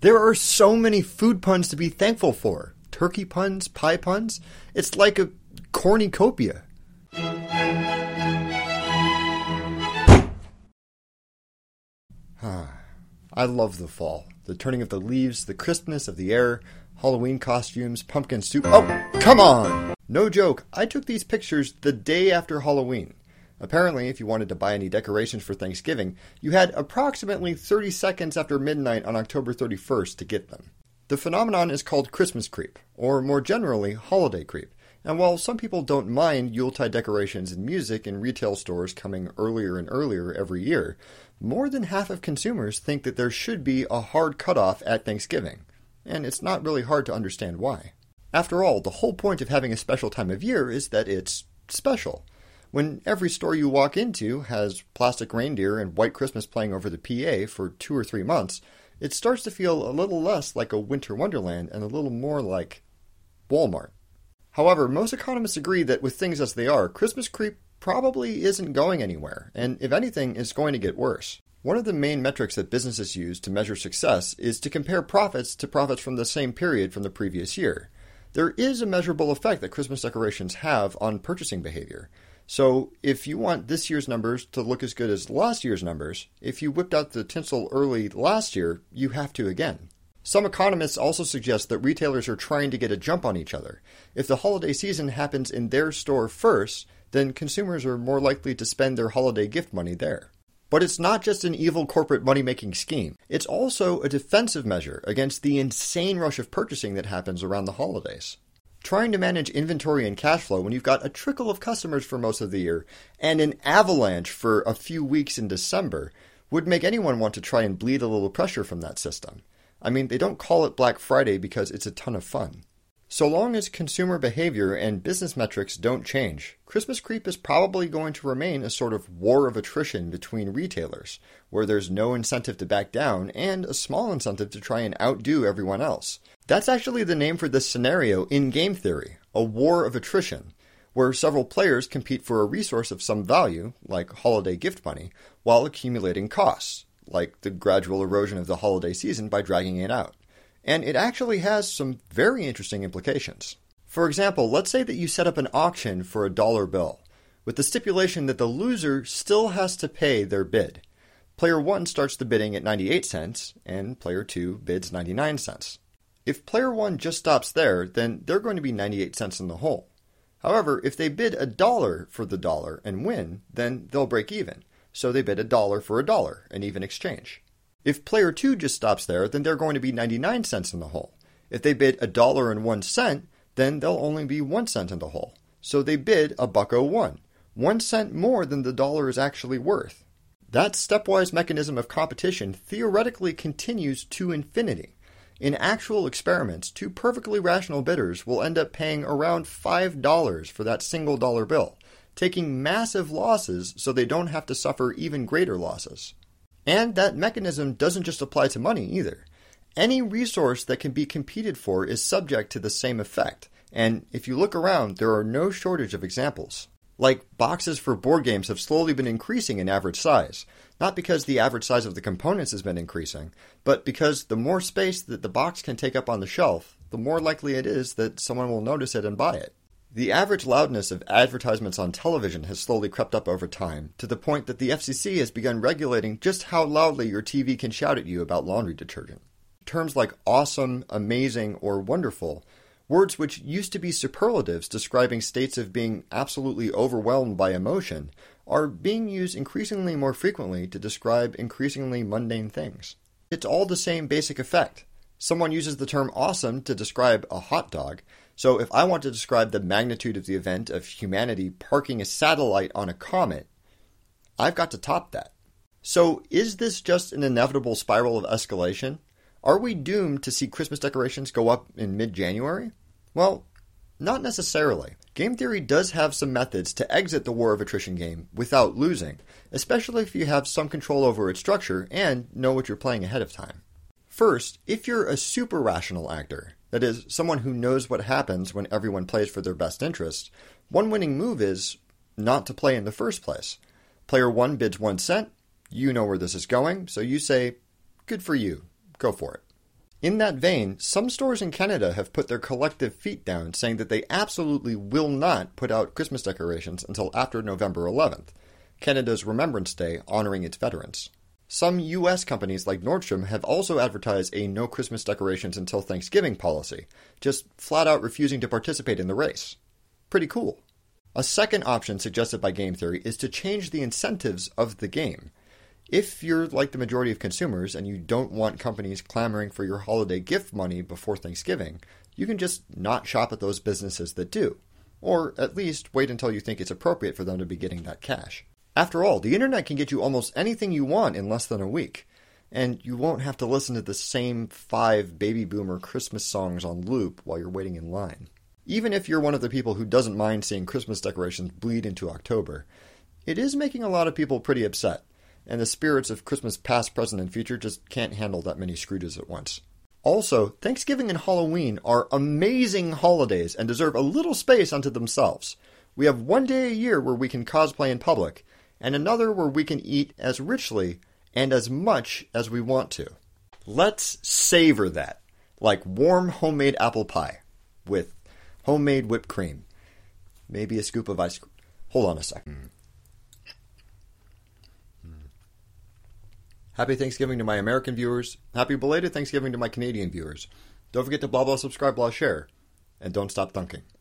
There are so many food puns to be thankful for. Turkey puns, pie puns. It's like a cornucopia. I love the fall. The turning of the leaves, the crispness of the air, Halloween costumes, pumpkin soup. Oh, come on! No joke, I took these pictures the day after Halloween. Apparently, if you wanted to buy any decorations for Thanksgiving, you had approximately 30 seconds after midnight on October 31st to get them. The phenomenon is called Christmas creep, or more generally, holiday creep. And while some people don't mind Yuletide decorations and music in retail stores coming earlier and earlier every year, more than half of consumers think that there should be a hard cutoff at Thanksgiving. And it's not really hard to understand why. After all, the whole point of having a special time of year is that it's special. When every store you walk into has plastic reindeer and white Christmas playing over the PA for 2 or 3 months, it starts to feel a little less like a winter wonderland and a little more like Walmart. However, most economists agree that with things as they are, Christmas creep probably isn't going anywhere, and if anything, is going to get worse. One of the main metrics that businesses use to measure success is to compare profits to profits from the same period from the previous year. There is a measurable effect that Christmas decorations have on purchasing behavior. So if you want this year's numbers to look as good as last year's numbers, if you whipped out the tinsel early last year, you have to again. Some economists also suggest that retailers are trying to get a jump on each other. If the holiday season happens in their store first, then consumers are more likely to spend their holiday gift money there. But it's not just an evil corporate money-making scheme. It's also a defensive measure against the insane rush of purchasing that happens around the holidays. Trying to manage inventory and cash flow when you've got a trickle of customers for most of the year and an avalanche for a few weeks in December would make anyone want to try and bleed a little pressure from that system. I mean, they don't call it Black Friday because it's a ton of fun. So long as consumer behavior and business metrics don't change, Christmas creep is probably going to remain a sort of war of attrition between retailers, where there's no incentive to back down and a small incentive to try and outdo everyone else. That's actually the name for this scenario in game theory, a war of attrition, where several players compete for a resource of some value, like holiday gift money, while accumulating costs, like the gradual erosion of the holiday season by dragging it out. And it actually has some very interesting implications. For example, let's say that you set up an auction for a $1 bill, with the stipulation that the loser still has to pay their bid. Player 1 starts the bidding at 98 cents, and player 2 bids 99 cents. If player 1 just stops there, then they're going to be 98 cents in the hole. However, if they bid $1 for the dollar and win, then they'll break even. So they bid $1 for $1, an even exchange. If player 2 just stops there, then they're going to be 99 cents in the hole. If they bid $1.01, then they'll only be 1 cent in the hole. So they bid $1.01, 1 cent more than the dollar is actually worth. That stepwise mechanism of competition theoretically continues to infinity. In actual experiments, 2 perfectly rational bidders will end up paying around $5 for that single $1 bill, taking massive losses so they don't have to suffer even greater losses. And that mechanism doesn't just apply to money either. Any resource that can be competed for is subject to the same effect, and if you look around, there are no shortage of examples. Like, boxes for board games have slowly been increasing in average size, not because the average size of the components has been increasing, but because the more space that the box can take up on the shelf, the more likely it is that someone will notice it and buy it. The average loudness of advertisements on television has slowly crept up over time, to the point that the FCC has begun regulating just how loudly your TV can shout at you about laundry detergent. Terms like awesome, amazing, or wonderful, words which used to be superlatives describing states of being absolutely overwhelmed by emotion, are being used increasingly more frequently to describe increasingly mundane things. It's all the same basic effect. Someone uses the term awesome to describe a hot dog. So if I want to describe the magnitude of the event of humanity parking a satellite on a comet, I've got to top that. So is this just an inevitable spiral of escalation? Are we doomed to see Christmas decorations go up in mid-January? Well, not necessarily. Game theory does have some methods to exit the war of attrition game without losing, especially if you have some control over its structure and know what you're playing ahead of time. First, if you're a super rational actor, that is, someone who knows what happens when everyone plays for their best interest, one winning move is not to play in the first place. Player 1 bids 1 cent, you know where this is going, so you say, good for you, go for it. In that vein, some stores in Canada have put their collective feet down, saying that they absolutely will not put out Christmas decorations until after November 11th, Canada's Remembrance Day honoring its veterans. Some U.S. companies like Nordstrom have also advertised a no Christmas decorations until Thanksgiving policy, just flat out refusing to participate in the race. Pretty cool. A second option suggested by game theory is to change the incentives of the game. If you're like the majority of consumers and you don't want companies clamoring for your holiday gift money before Thanksgiving, you can just not shop at those businesses that do, or at least wait until you think it's appropriate for them to be getting that cash. After all, the internet can get you almost anything you want in less than a week, and you won't have to listen to the same 5 baby boomer Christmas songs on loop while you're waiting in line. Even if you're one of the people who doesn't mind seeing Christmas decorations bleed into October, it is making a lot of people pretty upset. And the spirits of Christmas past, present, and future just can't handle that many Scrooges at once. Also, Thanksgiving and Halloween are amazing holidays and deserve a little space unto themselves. We have one day a year where we can cosplay in public, and another where we can eat as richly and as much as we want to. Let's savor that, like warm homemade apple pie with homemade whipped cream. Maybe a scoop of ice cream. Hold on a second. Happy Thanksgiving to my American viewers. Happy belated Thanksgiving to my Canadian viewers. Don't forget to blah, blah, subscribe, blah, share. And don't stop dunking.